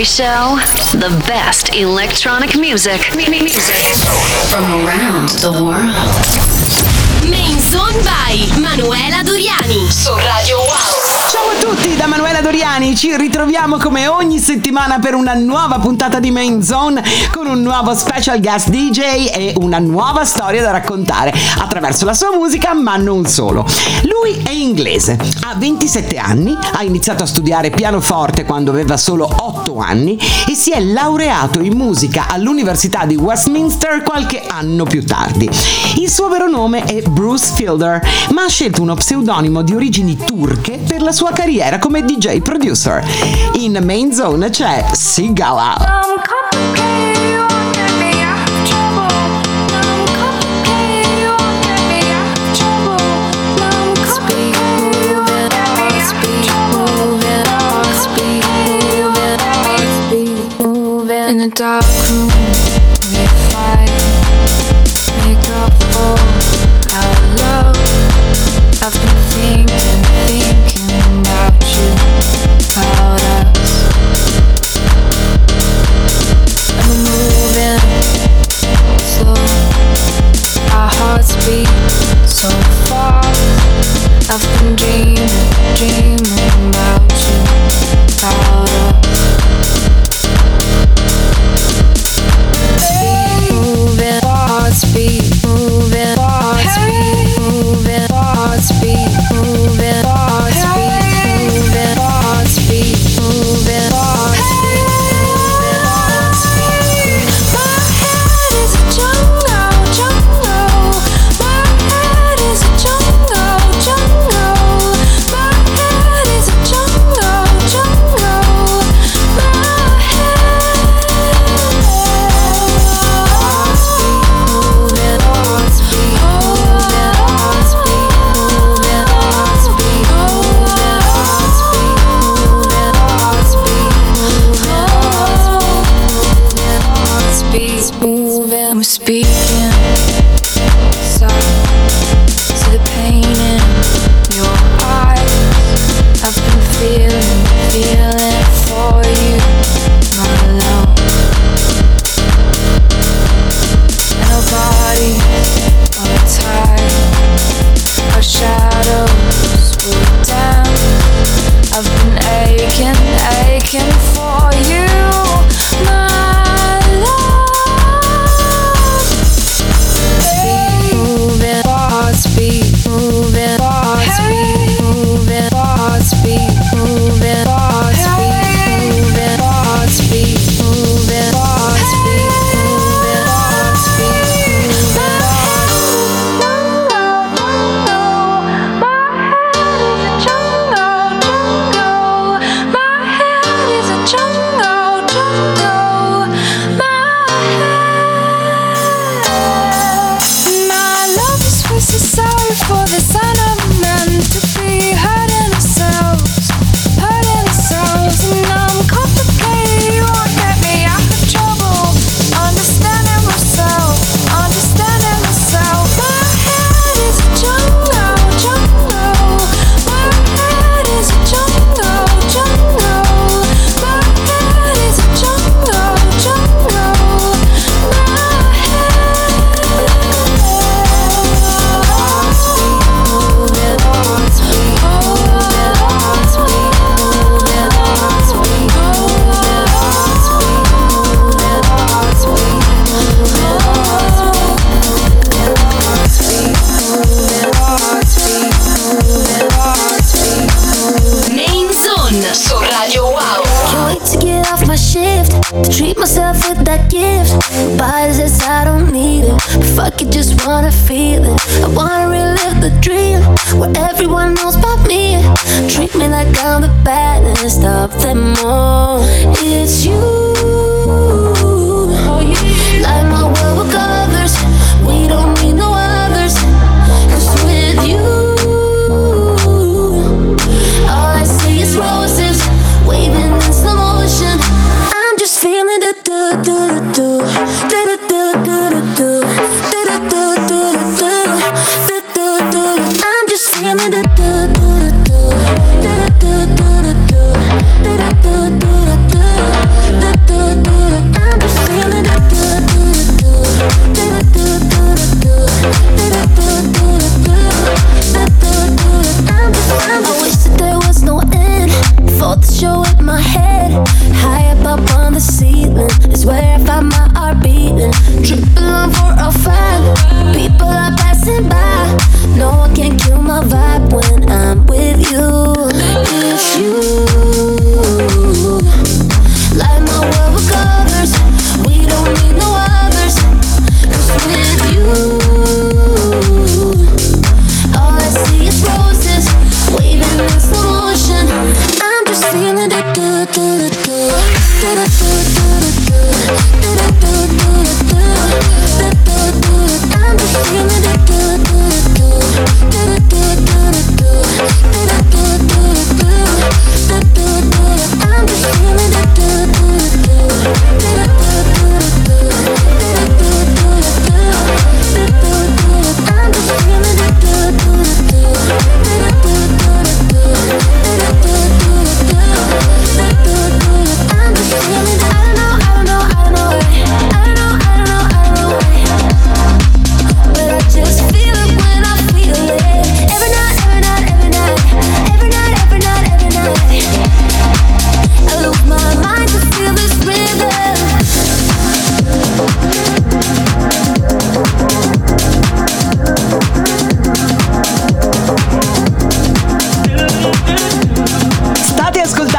Every show, the best electronic music from around the world. Main Zone by Manuela Doriani su Radio Wow. Ciao a tutti da Manuela Doriani, ci ritroviamo come ogni settimana per una nuova puntata di Main Zone con un nuovo special guest DJ e una nuova storia da raccontare attraverso la sua musica, ma non solo. Lui è inglese, ha 27 anni, ha iniziato a studiare pianoforte quando aveva solo 8 anni e si è laureato in musica all'Università di Westminster qualche anno più tardi. Il suo vero nome è Bruce Fielder, ma ha scelto uno pseudonimo di origini turche per la sua carriera come DJ producer. In Main Zone c'è Sigala. So far, I've been dreaming about you, about us. Hey. Moving, hearts beat, moving, hearts beat, moving, hearts beat, moving, hearts beat, moving, hearts beat, moving, hearts beat. My head is a jungle.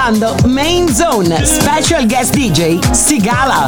ascoltando Main Zone, special guest DJ Sigala.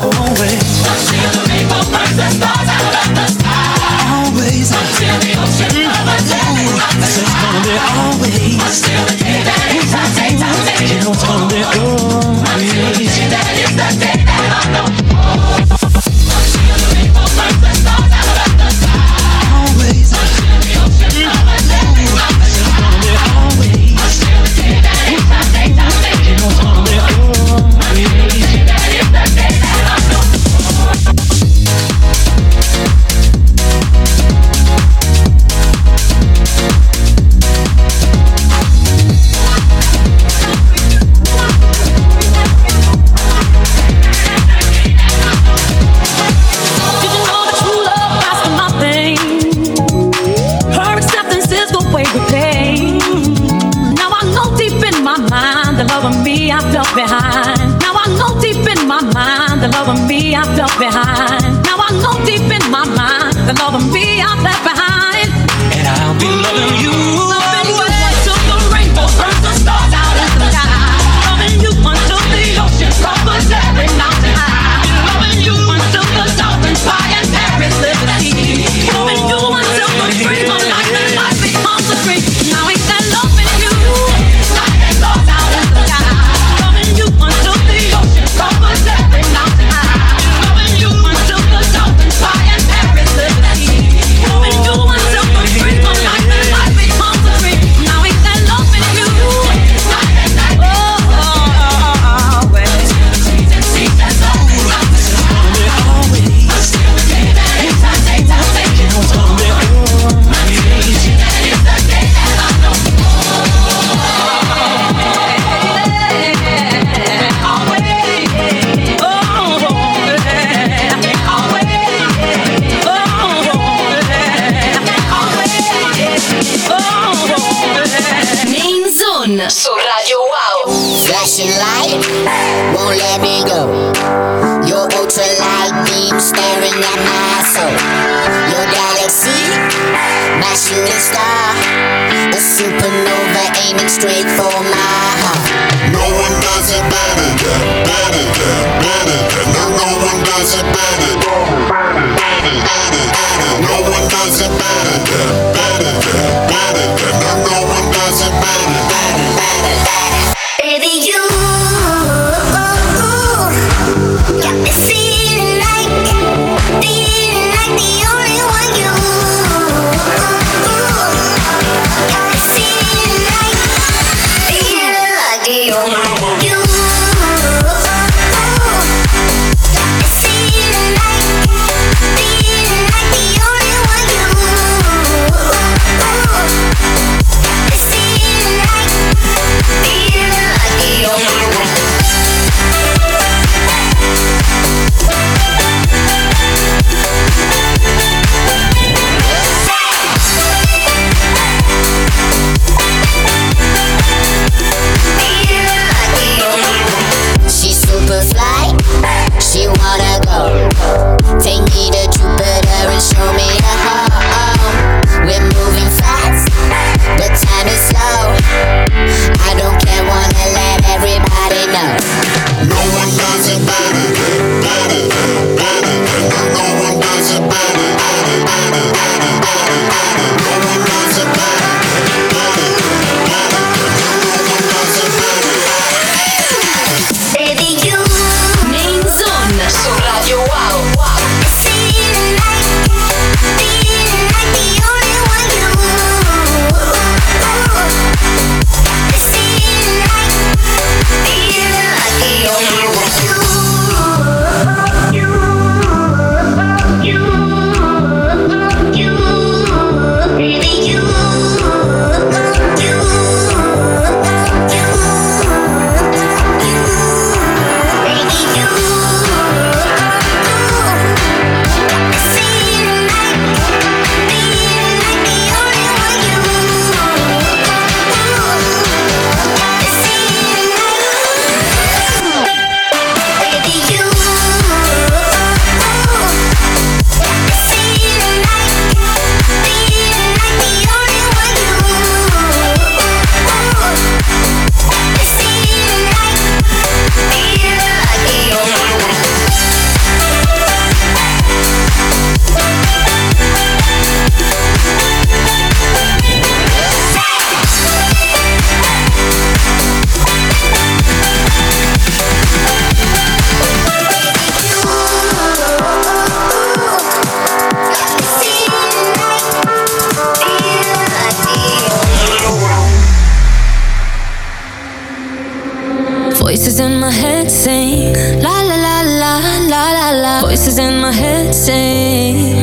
Voices in my head sing la la la la la la la. Voices in my head sing.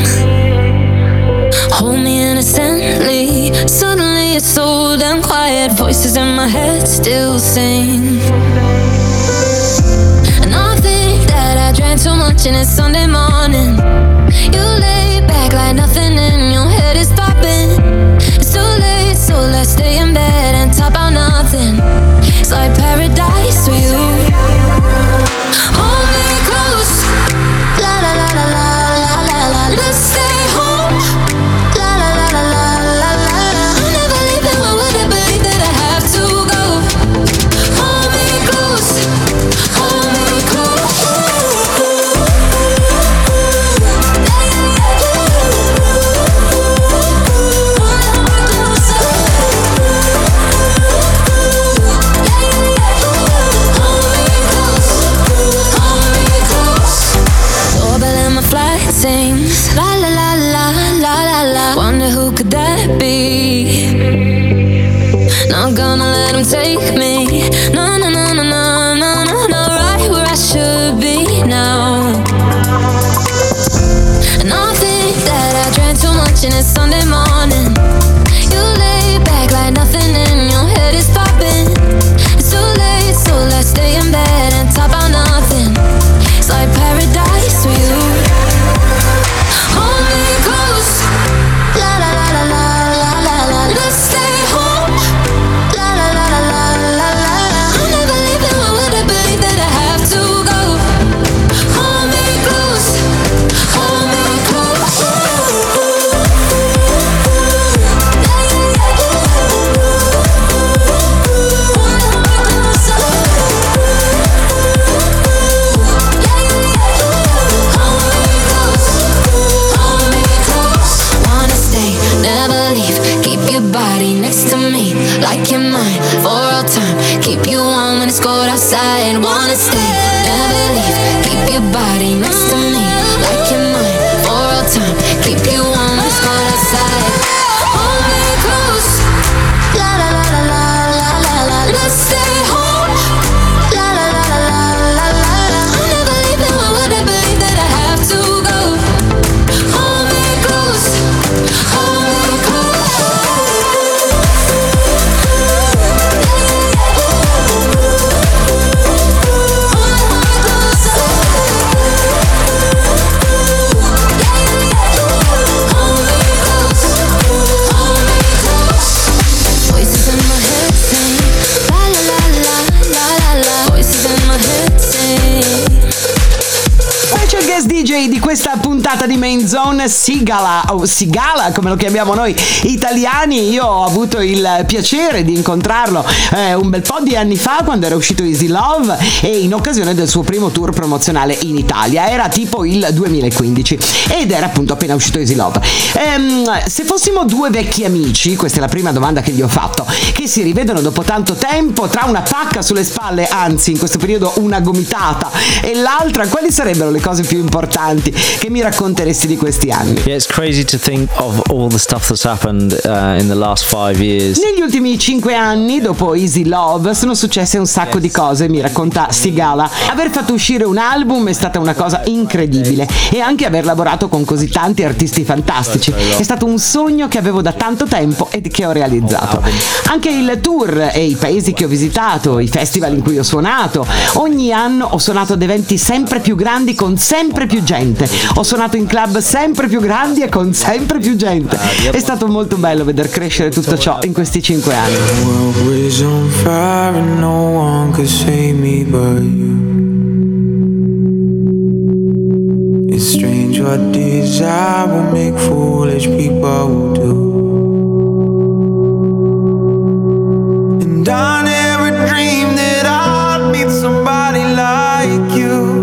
Hold me innocently. Suddenly it's so damn quiet. Voices in my head still sing. And I think that I drank too much and it's Sunday morning. You lay back like nothing and your head is popping. It's too late, so let's stay in bed and talk about nothing. It's like paradise with you. Hold me close, la la la la la la la la. Let's stay home, la la la la la la la. I'm never leaving, why would I believe that I have to go? Hold me di Main Zone, Sigala o Sigala come lo chiamiamo noi italiani. Io ho avuto il piacere di incontrarlo un bel po' di anni fa quando era uscito Easy Love e in occasione del suo primo tour promozionale in Italia, era tipo il 2015 ed era appunto appena uscito Easy Love. Se fossimo due vecchi amici, questa è la prima domanda che gli ho fatto, che si rivedono dopo tanto tempo tra una pacca sulle spalle, anzi in questo periodo una gomitata e l'altra, quali sarebbero le cose più importanti che mi raccontano di questi anni? Yeah, it's crazy to think of all the stuff that's happened in the last 5 years. Negli ultimi 5 anni dopo Easy Love sono successe un sacco di cose, mi racconta Sigala. Aver fatto uscire un album è stata una cosa incredibile e anche aver lavorato con così tanti artisti fantastici è stato un sogno che avevo da tanto tempo e che ho realizzato. Anche il tour e i paesi che ho visitato, i festival in cui ho suonato, ogni anno ho suonato ad eventi sempre più grandi con sempre più gente, ho suonato in club sempre più grandi e con sempre più gente. È stato molto bello veder crescere tutto ciò in questi 5 anni. It's strange what desire will make foolish people do. And I never dreamed that I'd meet somebody like you.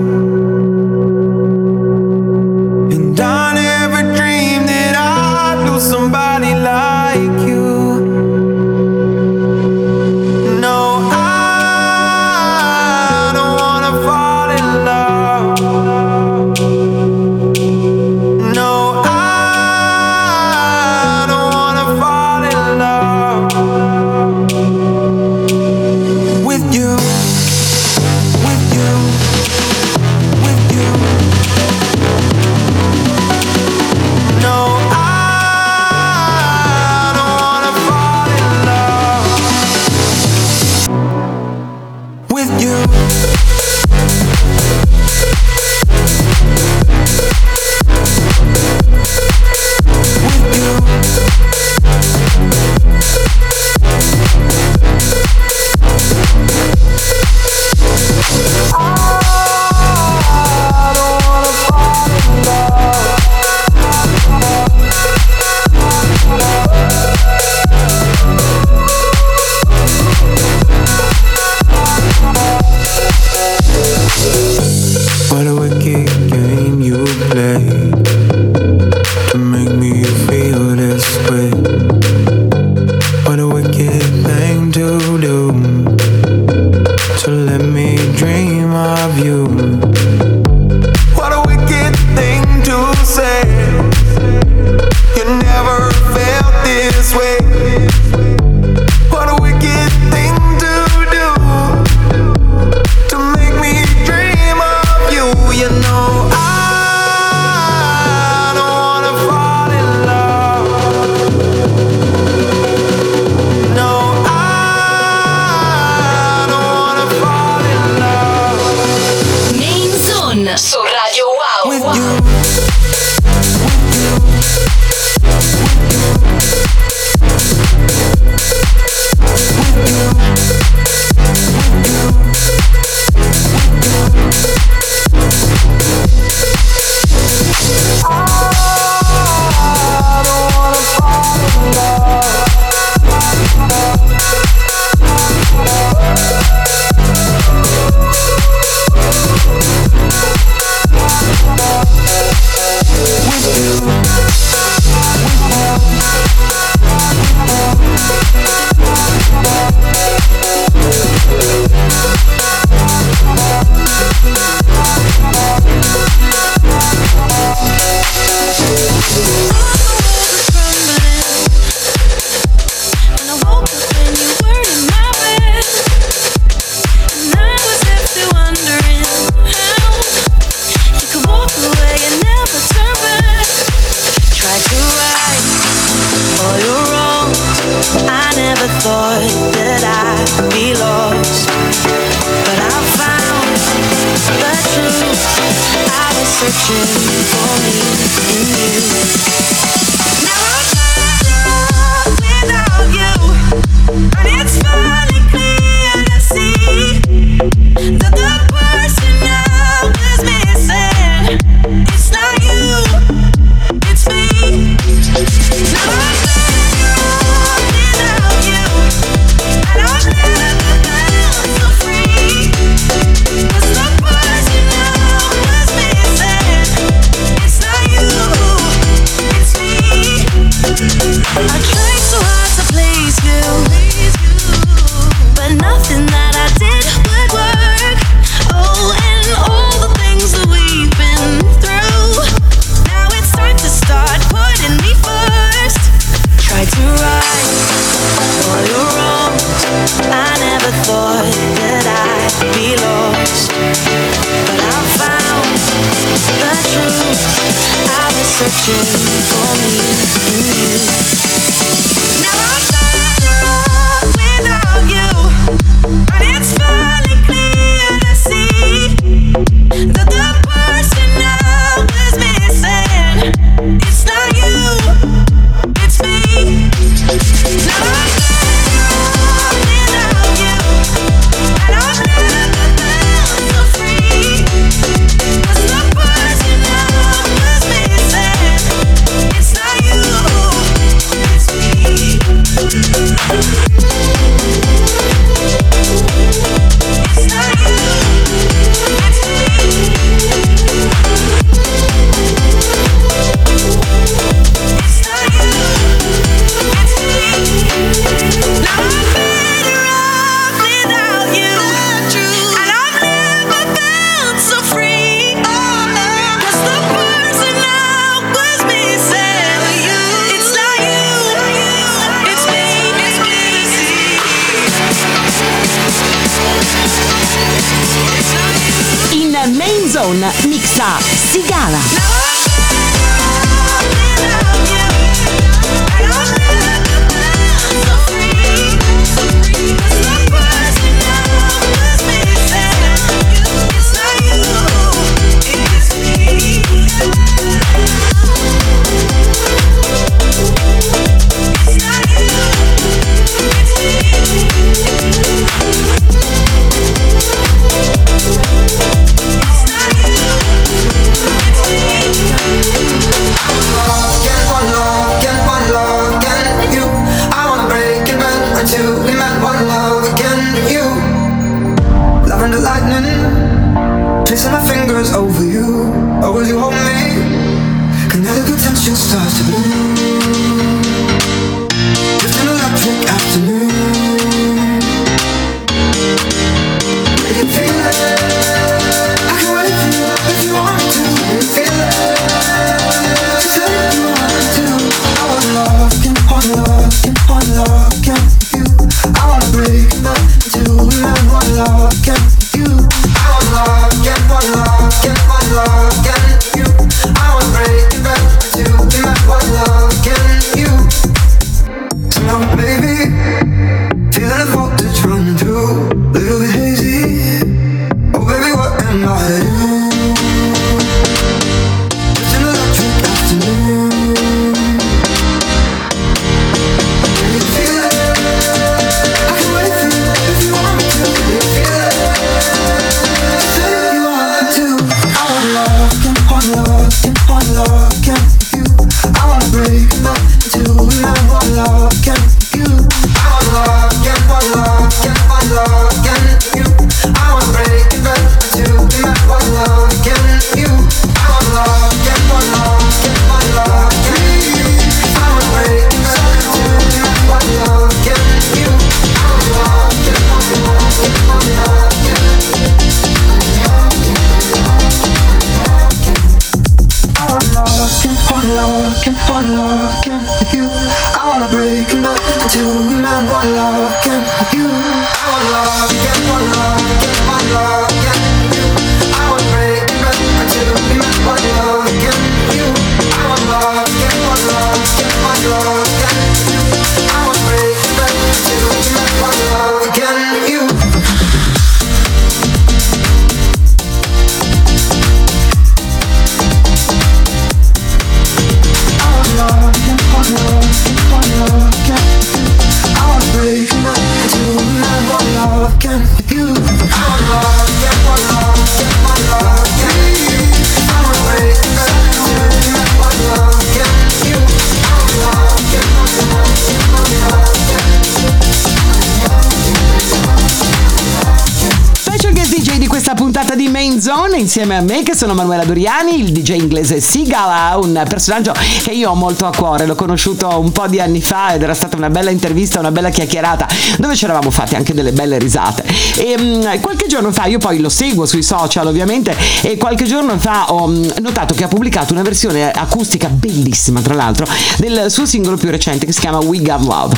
questa puntata di Main Zone insieme a me, che sono Manuela Doriani, il DJ inglese Sigala, un personaggio che io ho molto a cuore. L'ho conosciuto un po' di anni fa ed era stata una bella intervista, una bella chiacchierata dove ci eravamo fatti anche delle belle risate. E qualche giorno fa, io poi lo seguo sui social ovviamente, e qualche giorno fa ho notato che ha pubblicato una versione acustica bellissima, tra l'altro, del suo singolo più recente che si chiama We Got Love,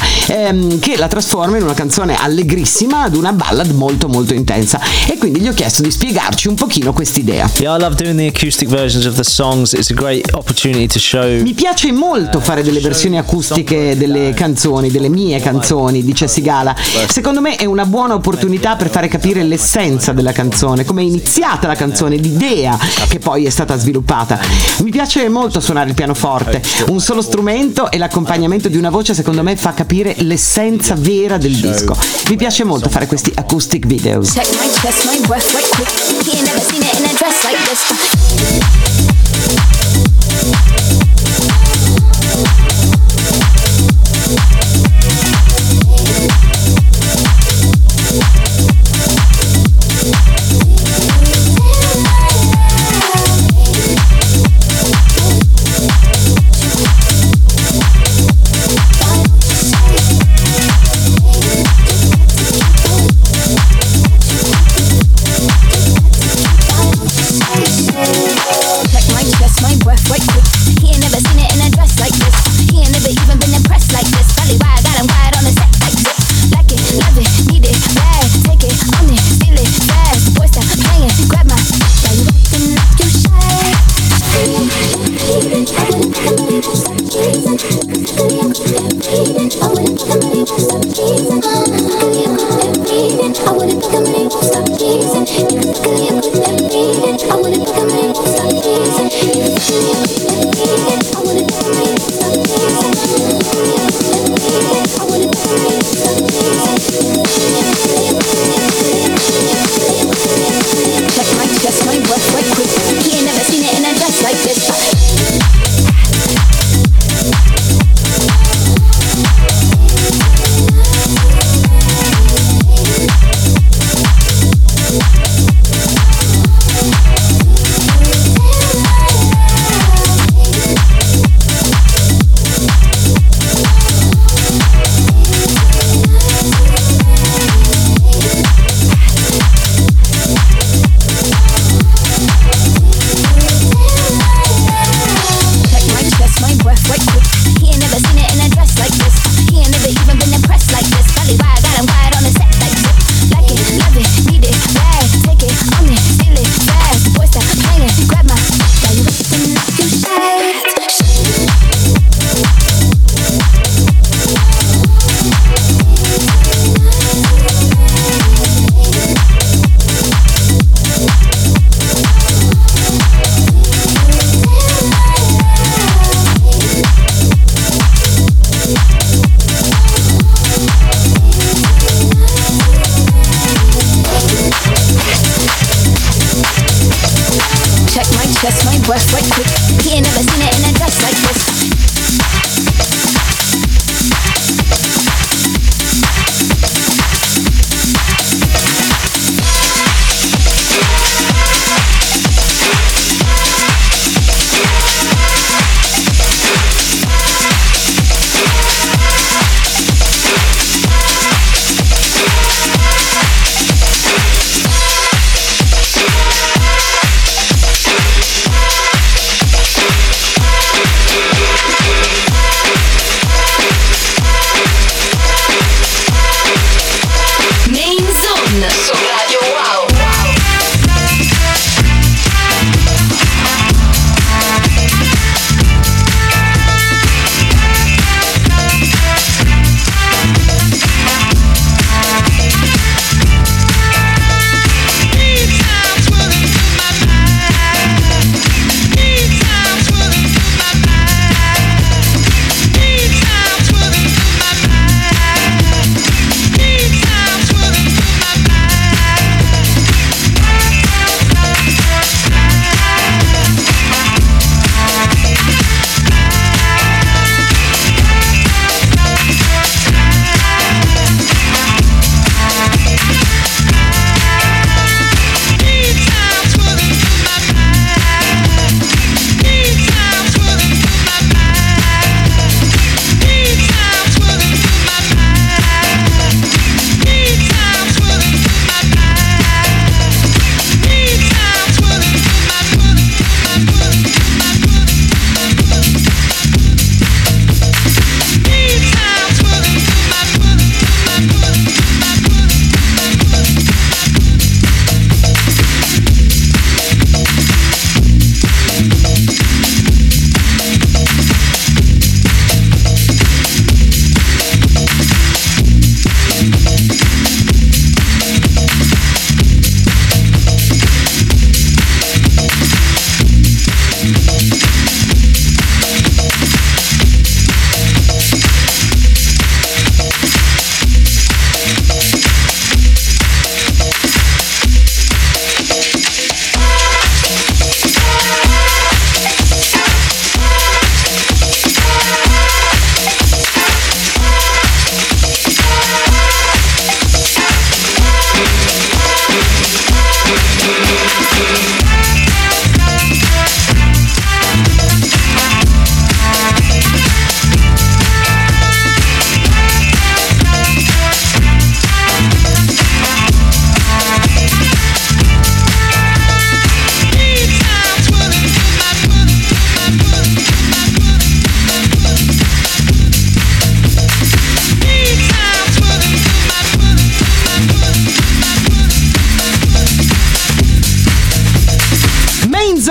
che la trasforma in una canzone allegrissima ad una ballad molto molto intensa, e quindi gli ho chiesto di spiegarci un pochino quest'idea. Yeah, I love doing the acoustic versions of the songs. It's a great opportunity to show. Mi piace molto fare delle versioni acustiche delle canzoni, delle mie canzoni, dice Sigala. Secondo me è una buona opportunità per fare capire l'essenza della canzone, come è iniziata la canzone, l'idea che poi è stata sviluppata. Mi piace molto suonare il pianoforte, un solo strumento e l'accompagnamento di una voce, secondo me fa capire l'essenza vera del disco. Mi piace molto fare questi acoustic videos.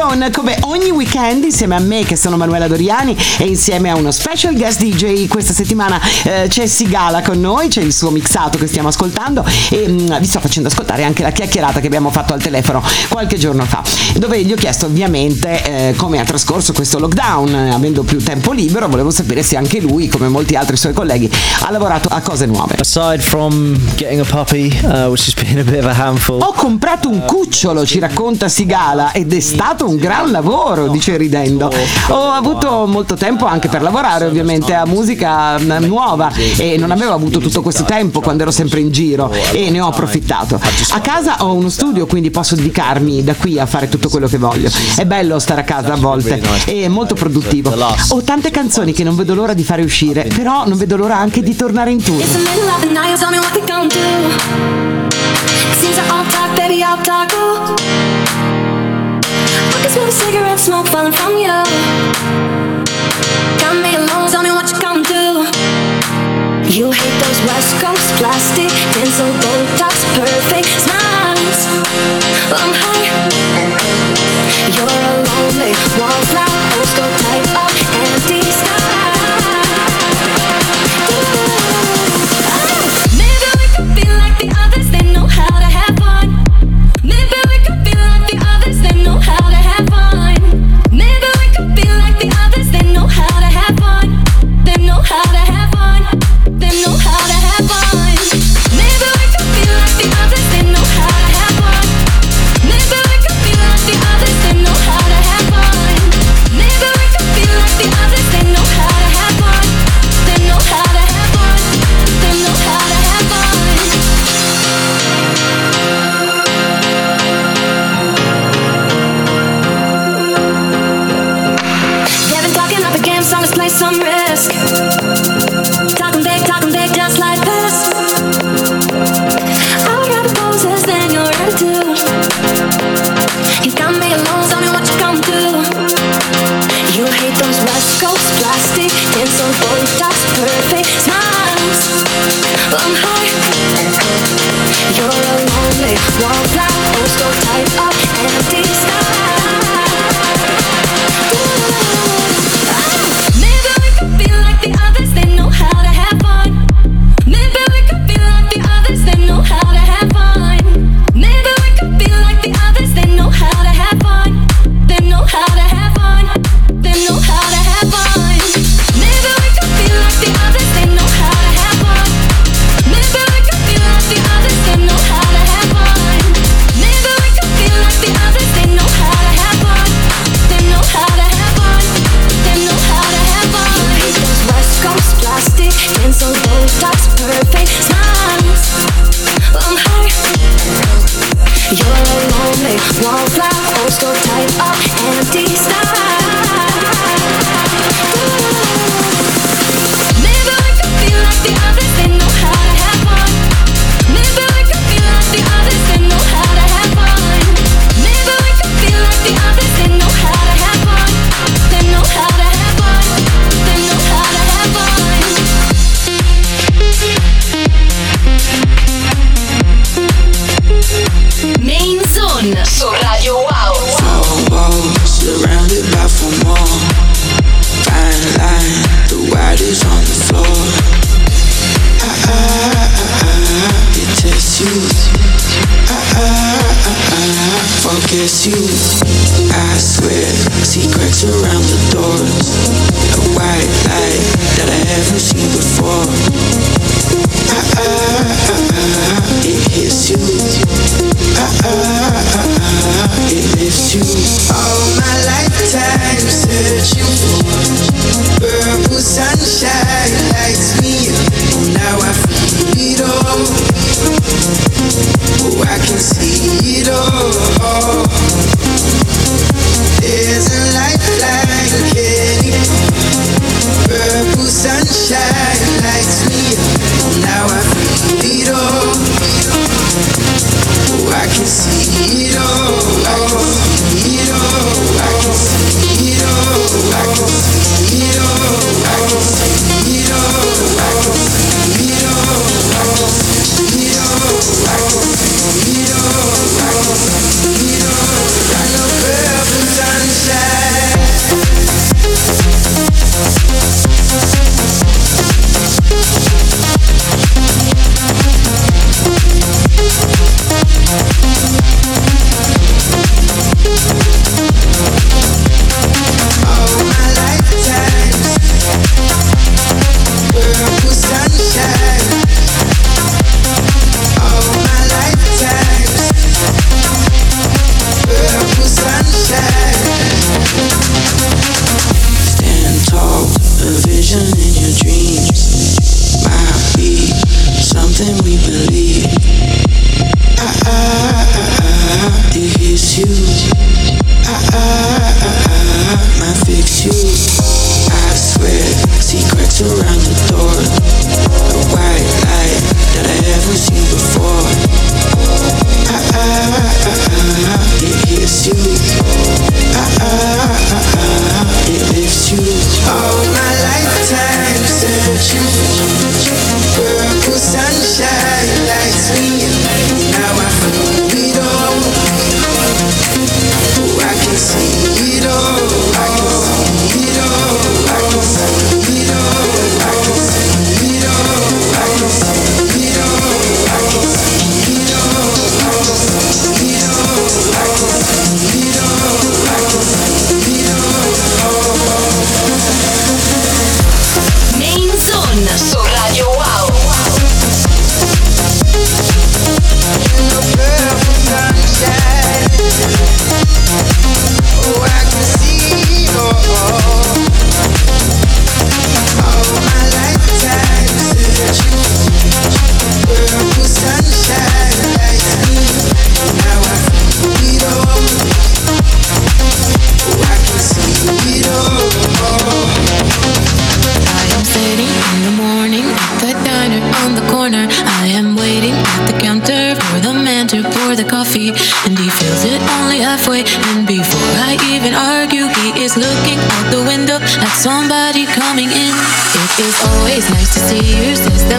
Zone, come ogni weekend, insieme a me, che sono Manuela Doriani, e insieme a uno special guest DJ. Questa settimana c'è Sigala con noi, c'è il suo mixato che stiamo ascoltando, e vi sto facendo ascoltare anche la chiacchierata che abbiamo fatto al telefono qualche giorno fa, dove gli ho chiesto ovviamente come ha trascorso questo lockdown. Avendo più tempo libero, volevo sapere se anche lui, come molti altri suoi colleghi, ha lavorato a cose nuove. Aside from getting a puppy, which has been a bit of a handful. Ho comprato un cucciolo, ci racconta Sigala, ed è stato un gran lavoro, dice ridendo. Ho avuto molto tempo anche per lavorare ovviamente a musica nuova, e non avevo avuto tutto questo tempo quando ero sempre in giro, e ne ho approfittato. A casa ho uno studio, quindi posso dedicarmi da qui a fare tutto quello che voglio. È bello stare a casa a volte, è molto produttivo. Ho tante canzoni che non vedo l'ora di fare uscire, però non vedo l'ora anche di tornare in tour. Seems I all talk, baby, I'll talk, oh. I can smell the cigarette smoke falling from you. Got me alone, tell me what you gonna do. You hate those West Coast plastic, pencil, Botox, perfect smiles. Well, I'm high. You're a lonely wallflower, old school type of empty sky. coffee, and he feels it only halfway. And before I even argue, he is looking out the window at somebody coming in. It is always nice to see you, says the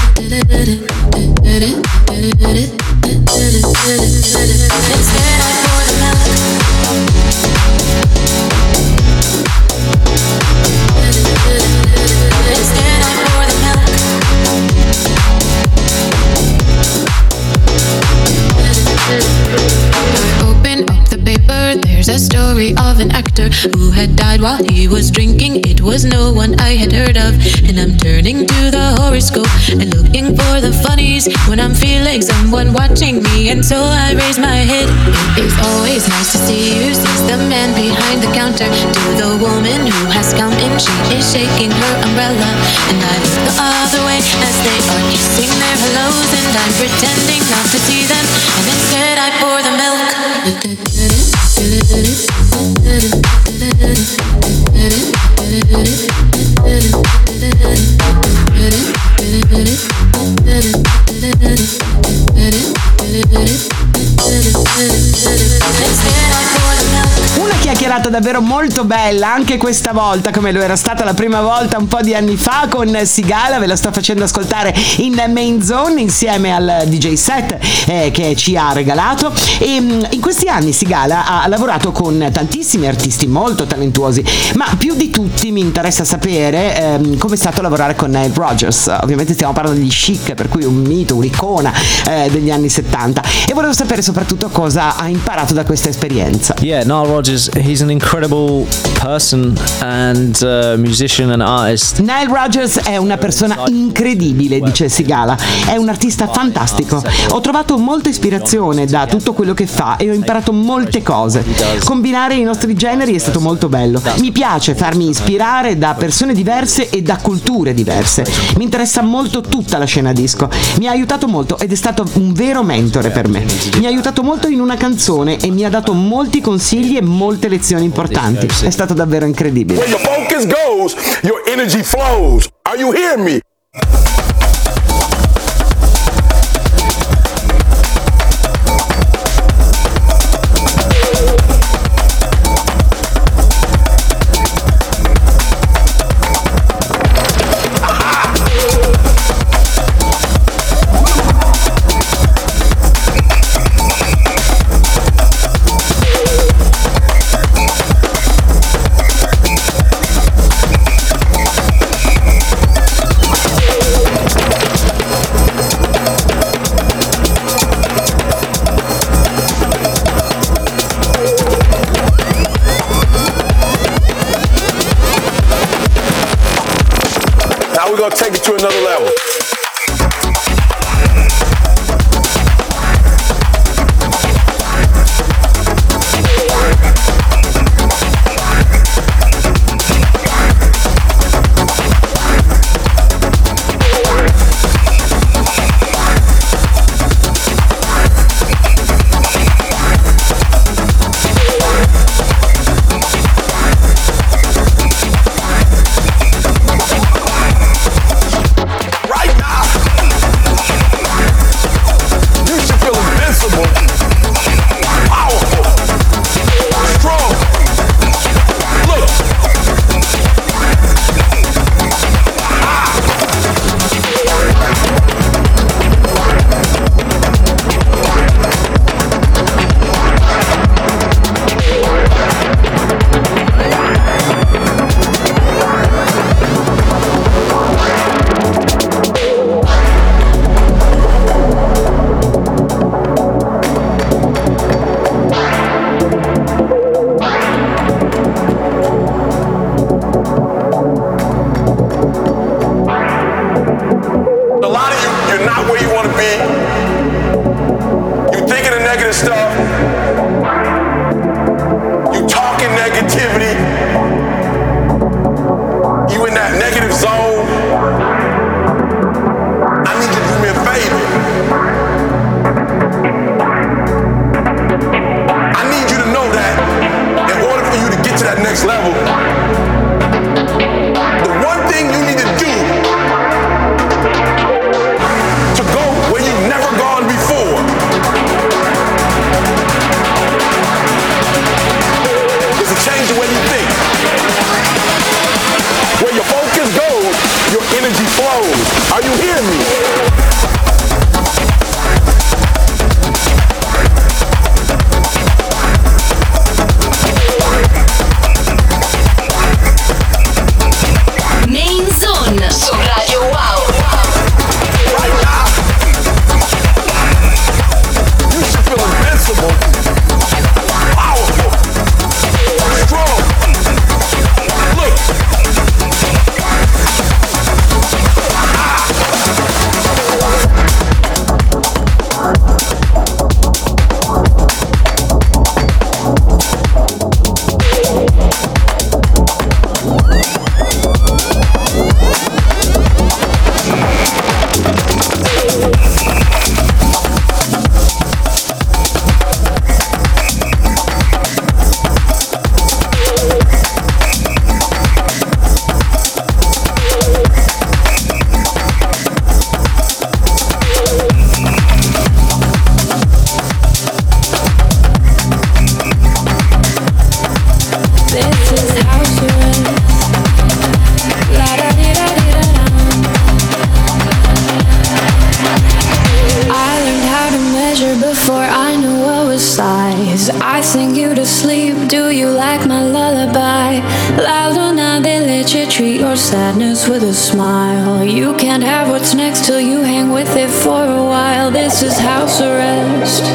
I open up the paper, there's a story of an actor who had died while he was drinking. It was no one I had heard of, and I'm turning to the horoscope and looking for the funnies when I'm feeling someone watching me, and so I raise my head. It is always nice to see you, says the man behind the counter to the woman who has come in. She is shaking her umbrella, and I look the other way as they are kissing their hellos, and I'm pretending not to see them, and instead I pour the milk. Una chiacchierata davvero molto bella anche questa volta, come lo era stata la prima volta un po' di anni fa con Sigala. Ve la sto facendo ascoltare in Main Zone insieme al DJ set che ci ha regalato. E in questi anni Sigala ha lavorato con tantissimi artisti molto talentuosi, ma più di tutti mi interessa sapere come è stato lavorare con Nile Rodgers. Ovviamente stiamo parlando di chic, per cui un mito, un'icona degli anni 70, e volevo sapere soprattutto cosa ha imparato da questa esperienza. Yeah, Nile Rodgers, he's an incredible person and musician and artist. Nile Rodgers è una persona incredibile, dice Sigala, è un artista fantastico. Ho trovato molta ispirazione da tutto quello che fa e ho imparato molte cose. Combinare i nostri generi è stato molto bello. Mi piace farmi ispirare da persone diverse e da culture diverse. Mi interessa molto tutta la scena disco. Mi ha aiutato molto ed è stato un vero mentore per me. Mi ha aiutato molto in una canzone e mi ha dato molti consigli e molte lezioni importanti. È stato davvero incredibile. When your focus goes, your energy flows. Are you hearing me? We're gonna take it to another level. Right now. Are you hearing me? This is house arrest.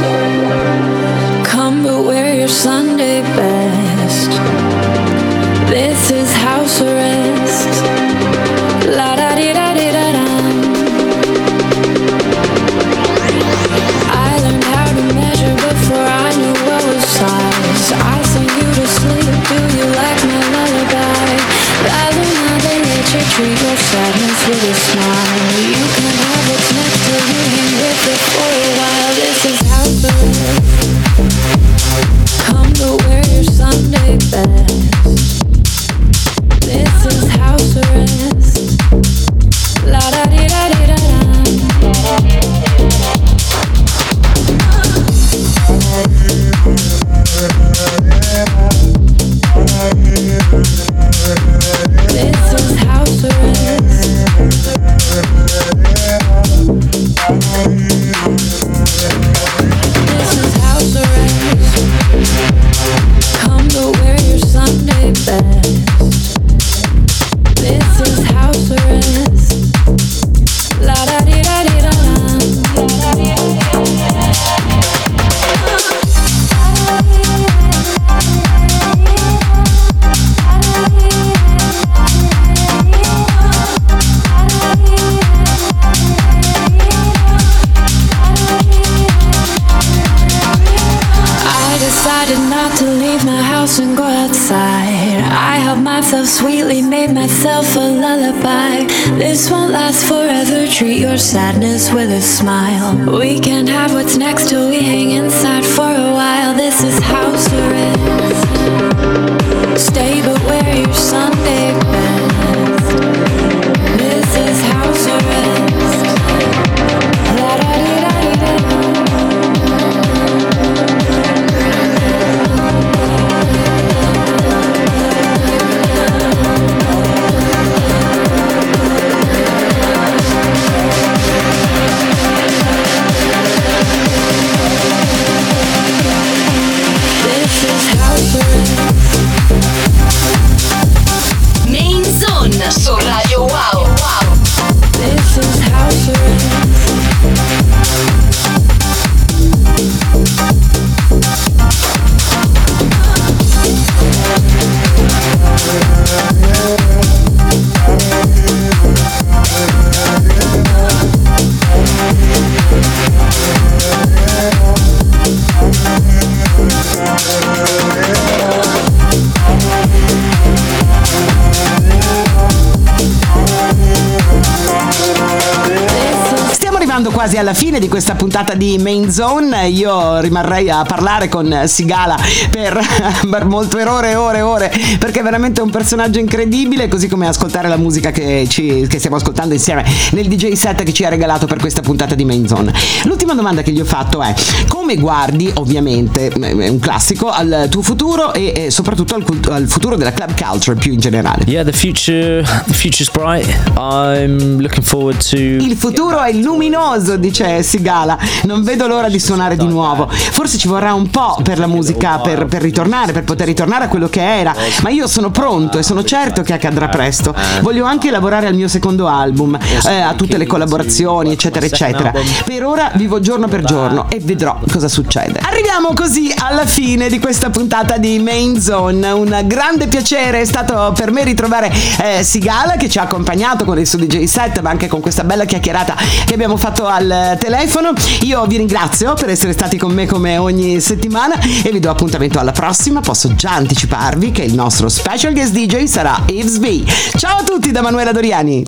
arrivando quasi alla fine di questa puntata di Main Zone. Io rimarrei a parlare con Sigala per molte ore, perché è veramente un personaggio incredibile, così come ascoltare la musica che stiamo ascoltando insieme nel DJ set che ci ha regalato per questa puntata di Main Zone. L'ultima domanda che gli ho fatto è: come guardi, ovviamente è un classico, al tuo futuro e soprattutto al futuro della club culture più in generale? Yeah, the future's bright. I'm looking forward to... Il futuro è luminoso, dice Sigala. Non vedo l'ora di suonare di nuovo. Forse ci vorrà un po' per la musica per poter ritornare a quello che era, ma io sono pronto e sono certo che accadrà presto. Voglio anche lavorare al mio secondo album, a tutte le collaborazioni, eccetera eccetera. Per ora vivo giorno per giorno e vedrò cosa succede. Arriviamo così alla fine di questa puntata di Main Zone. Un grande piacere è stato per me ritrovare Sigala, che ci ha accompagnato con il suo DJ set, ma anche con questa bella chiacchierata che abbiamo fatto al telefono. Io vi ringrazio per essere stati con me come ogni settimana e vi do appuntamento alla prossima. Posso già anticiparvi che il nostro special guest DJ sarà Yves B. Ciao a tutti da Manuela Doriani.